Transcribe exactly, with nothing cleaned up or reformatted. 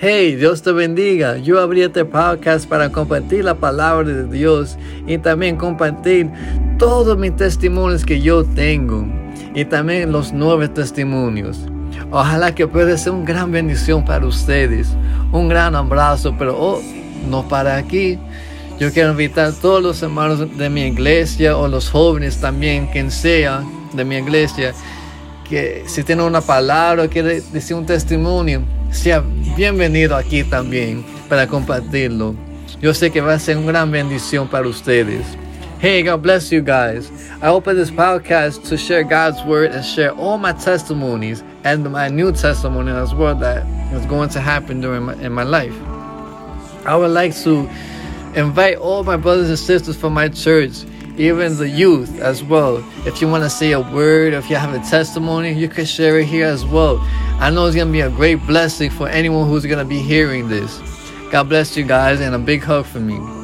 Hey, Dios te bendiga. Yo abrí este podcast para compartir la palabra de Dios y también compartir todos mis testimonios que yo tengo y también los nueve testimonios. Ojalá que pueda ser una gran bendición para ustedes. Un gran abrazo, pero oh, no para aquí. Yo quiero invitar a todos los hermanos de mi iglesia o los jóvenes también, quien sea de mi iglesia, que si tienen una palabra o quiere decir un testimonio, sea bienvenido aquí también para compartirlo. Yo sé que va a ser una gran bendición para ustedes. Hey, God bless you guys. I open this podcast to share God's word and share all my testimonies and my new testimony as well that is going to happen during my, in my life. I would like to invite all my brothers and sisters from my church, even the youth as well. If you want to say a word, if you have a testimony, you can share it here as well. I know it's going to be a great blessing for anyone who's going to be hearing this. God bless you guys and a big hug for me.